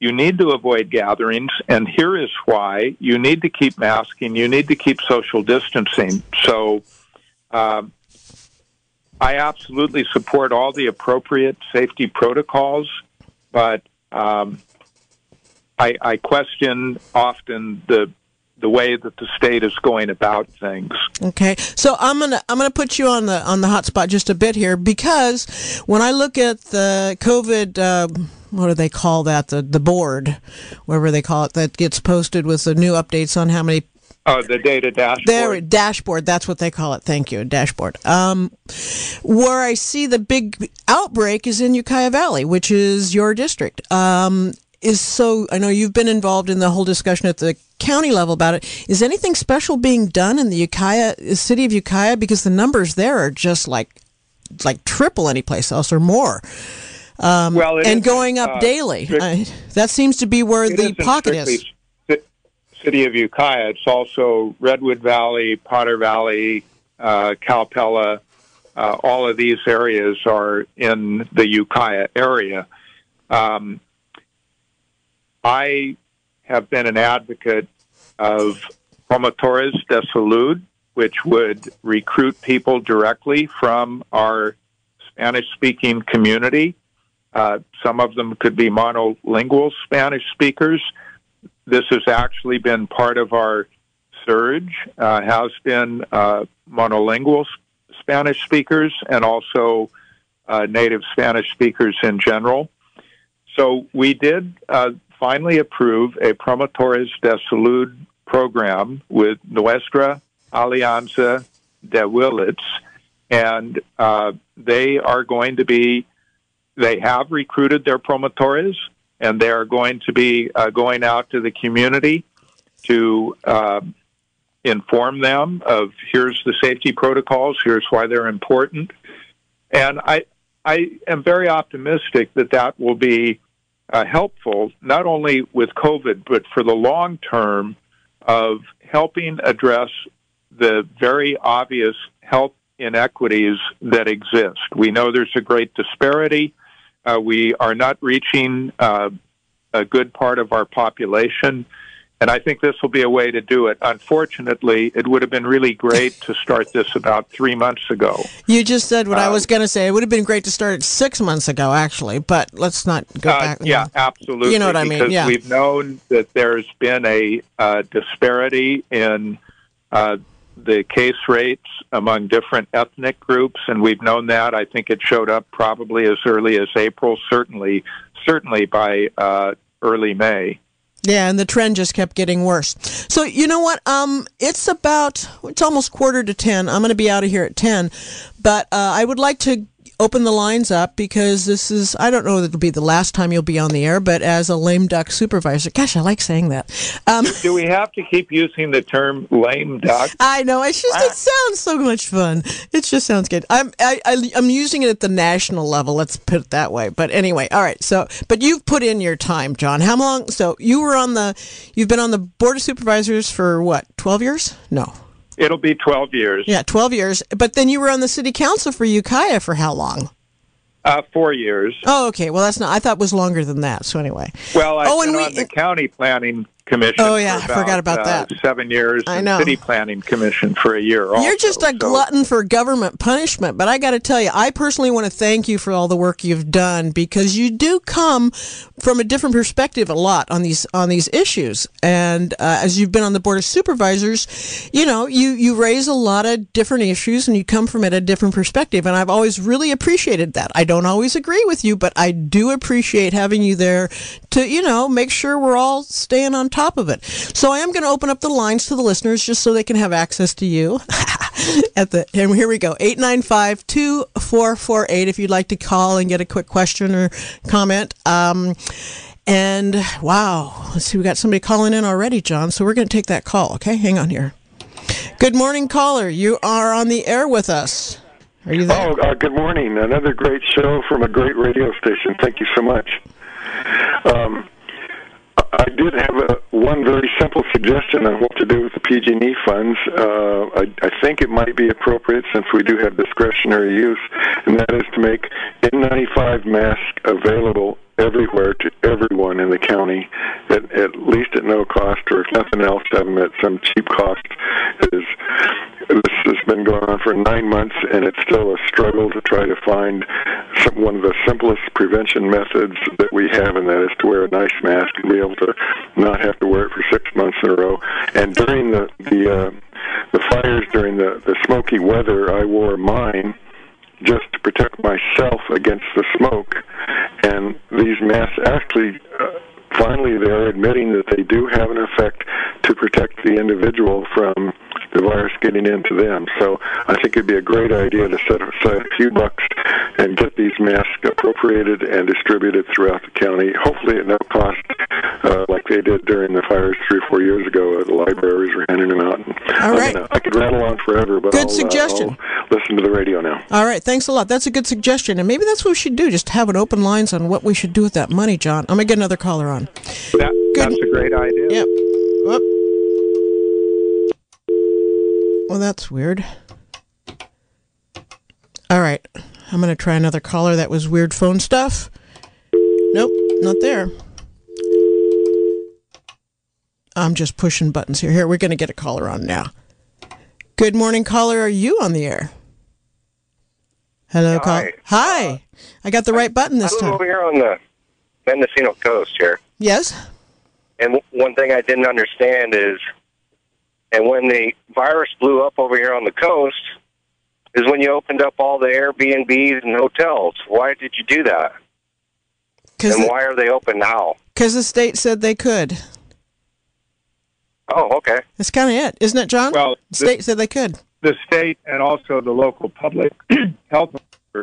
you need to avoid gatherings, and here is why. You need to keep masking. You need to keep social distancing. So Um, I absolutely support all the appropriate safety protocols, but um, I, I question often the the way that the state is going about things. Okay, so I'm gonna I'm gonna put you on the on the hot spot just a bit here, because when I look at the COVID. Uh, What do they call that? The the board, whatever they call it, that gets posted with the new updates on how many. Oh, the data dashboard. There, dashboard. That's what they call it. Thank you, dashboard. Um, where I see the big outbreak is in Ukiah Valley, which is your district. Um, is so I know you've been involved in the whole discussion at the county level about it. Is anything special being done in the Ukiah city of Ukiah, because the numbers there are just like like triple any place else or more. Um, well, and going up uh, daily. Strict, I, that seems to be where the pocket is. City of Ukiah. It's also Redwood Valley, Potter Valley, uh, Calpella. Uh, all of these areas are in the Ukiah area. Um, I have been an advocate of Promotores de Salud, which would recruit people directly from our Spanish-speaking community. Uh, some of them could be monolingual Spanish speakers. This has actually been part of our surge, uh, has been uh, monolingual Spanish speakers and also uh, native Spanish speakers in general. So we did uh, finally approve a Promotores de Salud program with Nuestra Alianza de Willets, and uh, they are going to be They have recruited their promotores, and they are going to be uh, going out to the community to uh, inform them of here's the safety protocols, here's why they're important. And I, I am very optimistic that that will be uh, helpful, not only with COVID, but for the long term of helping address the very obvious health inequities that exist. We know there's a great disparity. Uh, we are not reaching uh, a good part of our population, and I think this will be a way to do it. Unfortunately, it would have been really great to start this about three months ago. You just said what um, I was going to say. It would have been great to start it six months ago, actually, but let's not go uh, back. Yeah, absolutely. You know what I mean? Because yeah. We've known that there's been a uh, disparity in uh, the case rates among different ethnic groups, and we've known that. I think it showed up probably as early as April, certainly certainly by uh, early May. Yeah, and the trend just kept getting worse. So you know what? Um, it's about, it's almost quarter to ten. I'm going to be out of here at ten, but uh, I would like to open the lines up, because this is, I don't know if it'll be the last time you'll be on the air, but as a lame duck supervisor, gosh, I like saying that. Um, Do we have to keep using the term lame duck? I know. It's just, it sounds so much fun. It just sounds good. I'm, I, I, I'm using it at the national level. Let's put it that way. But anyway, all right. So, but you've put in your time, John. How long? So you were on the, you've been on the Board of Supervisors for what, twelve years? No. It'll be twelve years. Yeah, twelve years. But then you were on the city council for Ukiah for how long? Uh, four years. Oh, okay. Well, that's not, I thought it was longer than that. So anyway. Well, I've oh, been and we, on the county planning commission oh, yeah, for about, I forgot about uh, that. seven years. I know. City planning commission for a year also. You're just a so. glutton for government punishment. But I got to tell you, I personally want to thank you for all the work you've done, because you do come from a different perspective a lot on these on these issues. And uh, as you've been on the Board of Supervisors, you know, you, you raise a lot of different issues and you come from it a different perspective. And I've always really appreciated that. I don't always agree with you, but I do appreciate having you there to, you know, make sure we're all staying on top of it. So I am going to open up the lines to the listeners just so they can have access to you. At the and here we go, eight nine five, two four four eight if you'd like to call and get a quick question or comment. Um, and wow, let's see, we got somebody calling in already, John, so we're going to take that call, okay? Hang on here. Good morning, caller. You are on the air with us. Are you there? Oh, uh, good morning. Another great show from a great radio station. Thank you so much. Um, I did have a, one very simple suggestion on what to do with the P G and E funds. Uh, I, I think it might be appropriate, since we do have discretionary use, and that is to make N ninety-five masks available everywhere to everyone in the county, at, at least at no cost, or if nothing else, have them at some cheap cost that is This has been going on for nine months, and it's still a struggle to try to find some, one of the simplest prevention methods that we have, and that is to wear a nice mask and be able to not have to wear it for six months in a row. And during the the, uh, the fires, during the, the smoky weather, I wore mine just to protect myself against the smoke. And these masks actually... Uh, Finally, they're admitting that they do have an effect to protect the individual from the virus getting into them. So I think it'd be a great idea to set aside a few bucks and get these masks appropriated and distributed throughout the county, hopefully at no cost, uh, like they did during the fires three or four years ago. The libraries were handing them out. All right. I mean, I could rattle on forever, but good I'll, suggestion. Uh, I'll listen to the radio now. All right. Thanks a lot. That's a good suggestion. And maybe that's what we should do, just have an open lines on what we should do with that money, John. I'm going to get another caller on. That, that's a great idea. Yep. Whoop. Well, that's weird. All right. I'm going to try another caller. That was weird phone stuff. Nope, not there. I'm just pushing buttons here. Here, we're going to get a caller on now. Good morning, caller. Are you on the air? Hello, caller. Hi. Hi. Uh, I got the right I, button this I time. I'm over here on the Mendocino coast here. Yes. And one thing I didn't understand is, and when the virus blew up over here on the coast, is when you opened up all the Airbnbs and hotels. Why did you do that? And the, why are they open now? Because the state said they could. Oh, okay. That's kind of it, isn't it, John? Well, the state said they could. The state and also the local public health.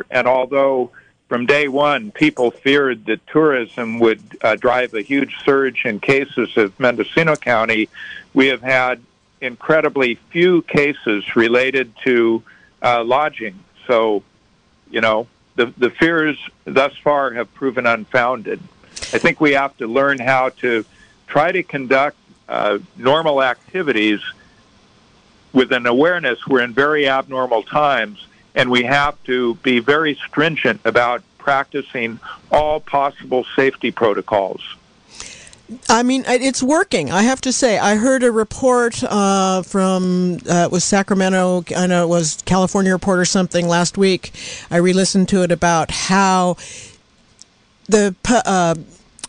And although from day one, people feared that tourism would uh, drive a huge surge in cases of Mendocino County, we have had incredibly few cases related to uh, lodging. So, you know, the, the fears thus far have proven unfounded. I think we have to learn how to try to conduct uh, normal activities with an awareness we're in very abnormal times, and we have to be very stringent about practicing all possible safety protocols. I mean, it's working, I have to say. I heard a report uh, from, uh, it was Sacramento, I know it was California Report or something last week. I re-listened to it about how the uh,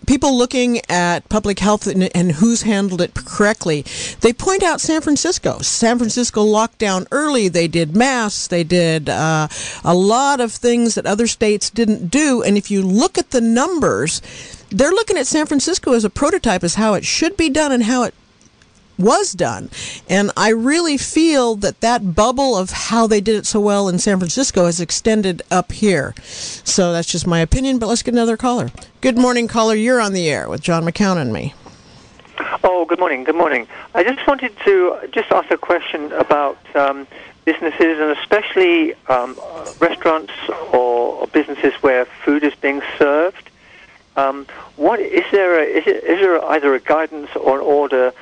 people looking at public health and, and who's handled it correctly, they point out San Francisco. San Francisco locked down early. They did masks. They did uh, a lot of things that other states didn't do. And if you look at the numbers, they're looking at San Francisco as a prototype as how it should be done and how it was done. And I really feel that that bubble of how they did it so well in San Francisco has extended up here. So that's just my opinion, but let's get another caller. Good morning, caller. You're on the air with John McCown and me. Oh, good morning. Good morning. I just wanted to just ask a question about um, businesses, and especially um, restaurants or, or businesses where food is being served. Um, what is there? A, is, it, is there either a guidance or an order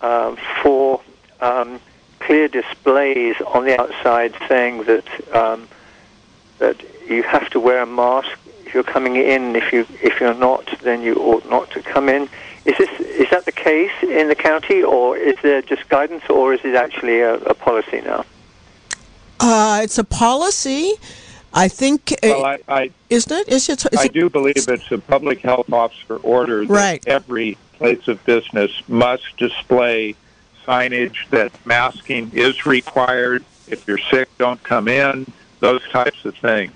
um, for um, clear displays on the outside saying that um, that you have to wear a mask if you're coming in? If you if you're not, then you ought not to come in. Is this is that the case in the county, or is there just guidance, or is it actually a, a policy now? Uh, it's a policy. I think, it, well, I, I, isn't it? Is it, is it? I do believe it's a public health officer order that right. Every place of business must display signage that masking is required. If you're sick, don't come in, those types of things.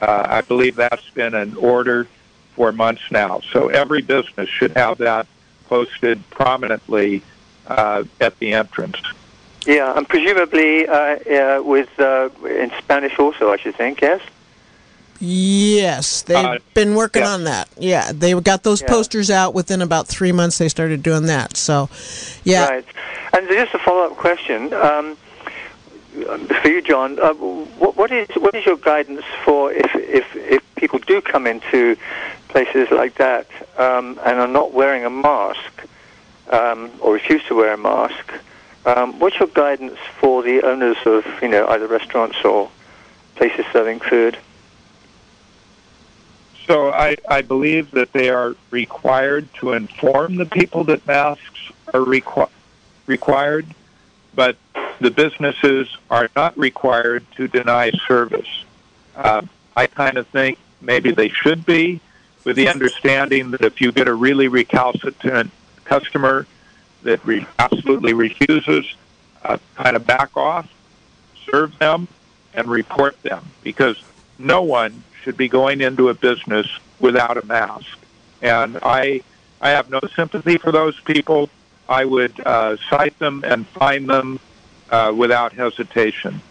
Uh, I believe that's been an order for months now. So every business should have that posted prominently uh, at the entrance. Yeah, and presumably uh, uh, with uh, in Spanish also, I should think, yes? Yes, they've uh, been working yeah. on that. Yeah, they got those yeah. posters out within about three months. They started doing that. So, yeah. Right. And just a follow-up question um, for you, John. Uh, what, what is what is your guidance for if, if, if people do come into places like that um, and are not wearing a mask um, or refuse to wear a mask? Um, what's your guidance for the owners of, you know, either restaurants or places serving food? So I, I believe that they are required to inform the people that masks are requ- required, but the businesses are not required to deny service. Uh, I kind of think maybe they should be, with the understanding that if you get a really recalcitrant customer that re- absolutely refuses, uh, kind of back off, serve them, and report them, because no one should be going into a business without a mask. And I I have no sympathy for those people. I would uh, cite them and fine them uh, without hesitation.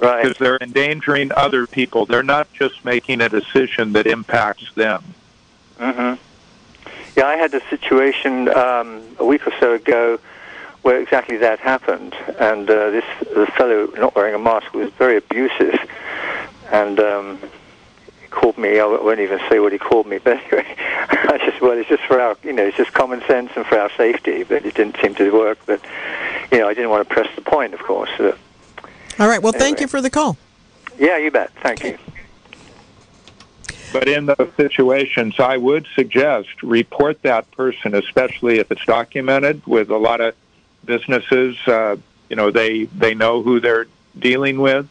Right. Because they're endangering other people. They're not just making a decision that impacts them. Mm-hmm. Yeah, I had a situation um, a week or so ago where exactly that happened. And uh, this the fellow not wearing a mask was very abusive. And um, he called me. I won't even say what he called me. But anyway, I just, well, it's just for our, you know, it's just common sense and for our safety. But it didn't seem to work. But, you know, I didn't want to press the point, of course. Uh, All right. Well, anyway. Thank you for the call. Yeah, you bet. Thank okay. you. But in those situations, I would suggest report that person, especially if it's documented. With a lot of businesses, uh, you know, they, they know who they're dealing with.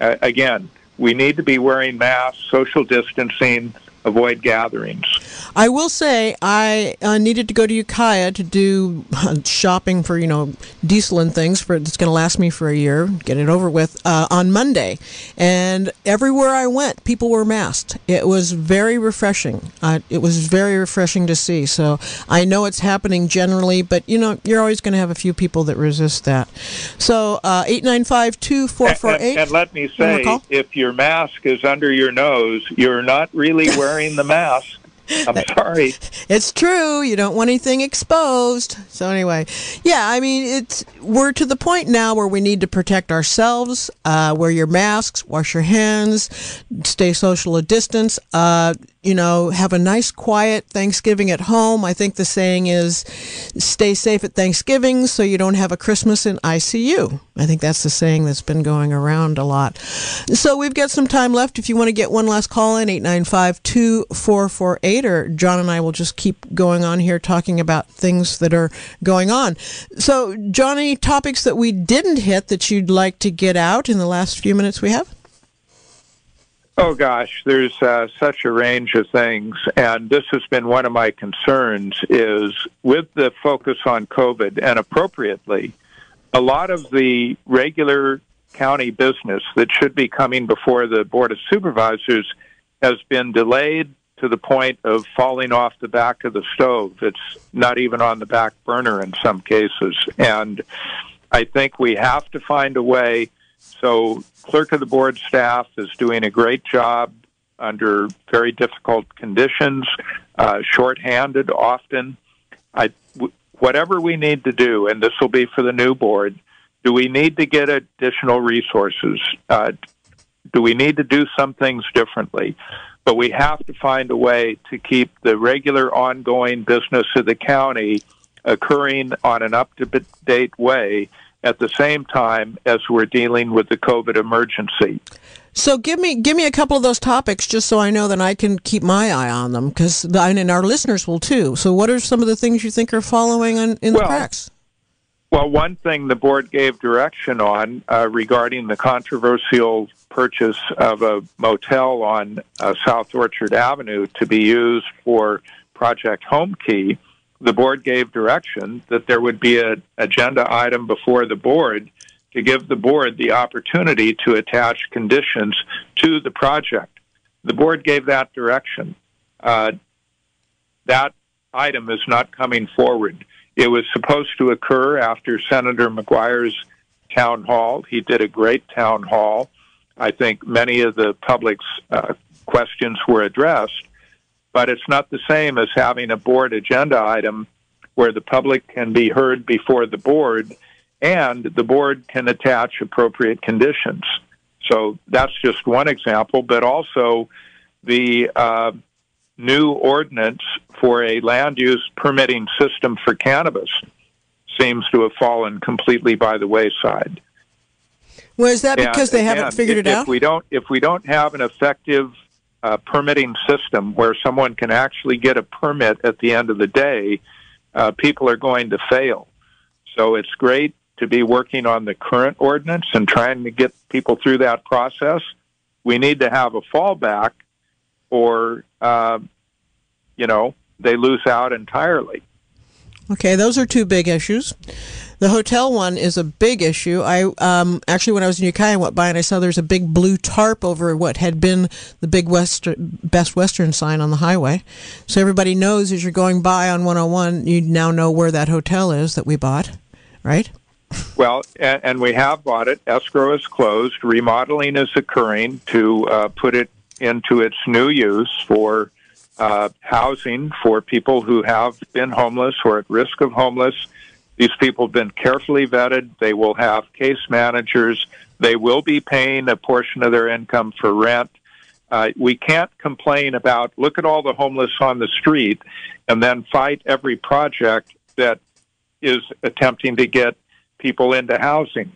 Uh, again, we need to be wearing masks, social distancing, avoid gatherings. I will say I uh, needed to go to Ukiah to do uh, shopping for, you know, diesel and things for it's going to last me for a year, get it over with, uh, on Monday. And everywhere I went, people were masked. It was very refreshing. Uh, it was very refreshing to see. So I know it's happening generally, but, you know, you're always going to have a few people that resist that. So uh, eight nine five, two four four eight. And, and, and let me say, if your mask is under your nose, you're not really wearing wearing the mask. I'm sorry. It's true. You don't want anything exposed. So anyway, yeah, I mean, it's we're to the point now where we need to protect ourselves, uh, wear your masks, wash your hands, stay social distance, uh, you know, have a nice, quiet Thanksgiving at home. I think the saying is, stay safe at Thanksgiving so you don't have a Christmas in I C U. I think that's the saying that's been going around a lot. So we've got some time left. If you want to get one last call in, eight nine five, two four four eight, or John and I will just keep going on here talking about things that are going on. So, John, any topics that we didn't hit that you'd like to get out in the last few minutes we have? Oh, gosh, there's uh, such a range of things, and this has been one of my concerns, is with the focus on COVID, and appropriately, a lot of the regular county business that should be coming before the Board of Supervisors has been delayed to the point of falling off the back of the stove. It's not even on the back burner in some cases, and I think we have to find a way. So Clerk of the Board staff is doing a great job under very difficult conditions, uh, shorthanded often. I, w- whatever we need to do, and this will be for the new board, do we need to get additional resources? Uh, do we need to do some things differently? But we have to find a way to keep the regular ongoing business of the county occurring on an up-to-date way at the same time as we're dealing with the COVID emergency. So give me give me a couple of those topics just so I know that I can keep my eye on them, because and our listeners will too. So what are some of the things you think are following in, in well, the cracks? Well, one thing the board gave direction on uh, regarding the controversial purchase of a motel on uh, South Orchard Avenue to be used for Project Home Key, the board gave direction that there would be an agenda item before the board to give the board the opportunity to attach conditions to the project. The board gave that direction. Uh, that item is not coming forward. It was supposed to occur after Senator McGuire's town hall. He did a great town hall. I think many of the public's uh, questions were addressed. But it's not the same as having a board agenda item where the public can be heard before the board and the board can attach appropriate conditions. So that's just one example, but also the uh, new ordinance for a land use permitting system for cannabis seems to have fallen completely by the wayside. Well, is that and, because they haven't figured if, it out? If we don't, if we don't have an effective Uh, permitting system where someone can actually get a permit at the end of the day, uh, people are going to fail. So it's great to be working on the current ordinance and trying to get people through that process. We need to have a fallback, or, uh, you know, they lose out entirely. Okay, those are two big issues. The hotel one is a big issue. I um, actually, when I was in Ukiah, I went by and I saw there's a big blue tarp over what had been the big Western, Best Western sign on the highway. So everybody knows as you're going by on one oh one, you now know where that hotel is that we bought, right? Well, and, and we have bought it. Escrow is closed. Remodeling is occurring to uh, put it into its new use for uh, housing for people who have been homeless or at risk of homeless. These people have been carefully vetted. They will have case managers. They will be paying a portion of their income for rent. Uh, we can't complain about, look at all the homeless on the street, and then fight every project that is attempting to get people into housing.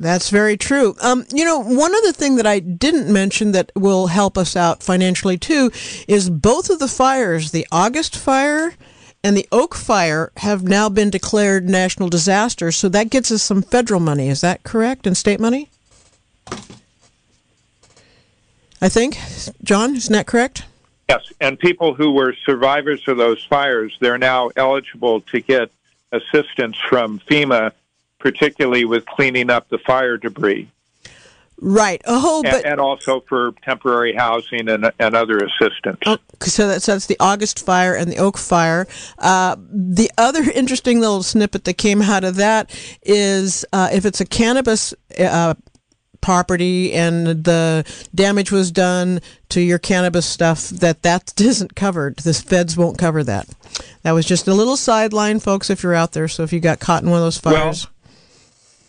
That's very true. Um, you know, one other thing that I didn't mention that will help us out financially, too, is both of the fires, the August fire and the Oak Fire, have now been declared national disasters, so that gets us some federal money. Is that correct? And state money? I think. John, isn't that correct? Yes, and people who were survivors of those fires, they're now eligible to get assistance from FEMA, particularly with cleaning up the fire debris. Right. Oh, but and, and also for temporary housing and and other assistance. Oh, so that's, that's the August fire and the Oak Fire. Uh, the other interesting little snippet that came out of that is uh, if it's a cannabis uh, property and the damage was done to your cannabis stuff, that that isn't covered. The feds won't cover that. That was just a little sideline, folks, if you're out there. So if you got caught in one of those fires. Well,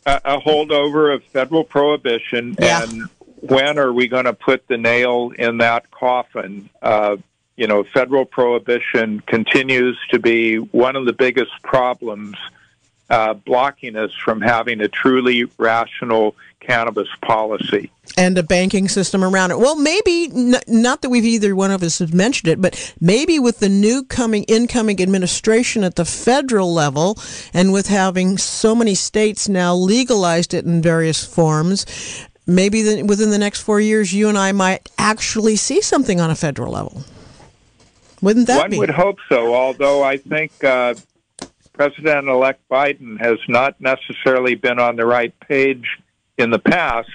a holdover of federal prohibition, yeah. And when are we going to put the nail in that coffin? Uh, you know, federal prohibition continues to be one of the biggest problems uh, blocking us from having a truly rational cannabis policy. And a banking system around it. Well, maybe, n- not that we've either one of us has mentioned it, but maybe with the new coming incoming administration at the federal level, and with having so many states now legalized it in various forms, maybe the, within the next four years, you and I might actually see something on a federal level. Wouldn't that one be? One would hope so, although I think uh, President-elect Biden has not necessarily been on the right page in the past.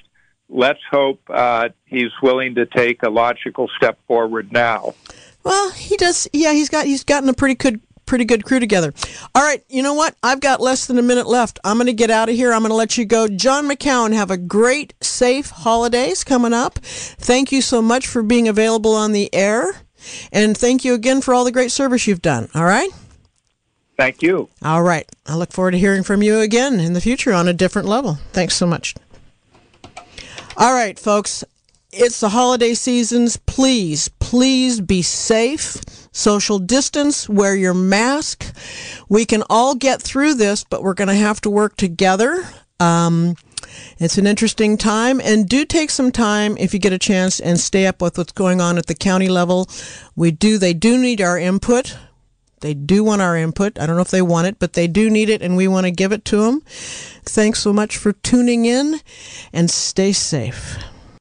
Let's hope uh, he's willing to take a logical step forward now. Well, he does. Yeah, he's got he's gotten a pretty good pretty good crew together. All right, you know what? I've got less than a minute left. I'm going to get out of here. I'm going to let you go. John McCowen, have a great, safe holidays coming up. Thank you so much for being available on the air, and thank you again for all the great service you've done. All right. Thank you. All right. I look forward to hearing from you again in the future on a different level. Thanks so much. All right, folks, it's the holiday seasons. Please, please be safe. Social distance, wear your mask. We can all get through this, but we're going to have to work together. Um, it's an interesting time, and do take some time if you get a chance and stay up with what's going on at the county level. We do, they do need our input. They do want our input. I don't know if they want it, but they do need it, and we want to give it to them. Thanks so much for tuning in, and stay safe.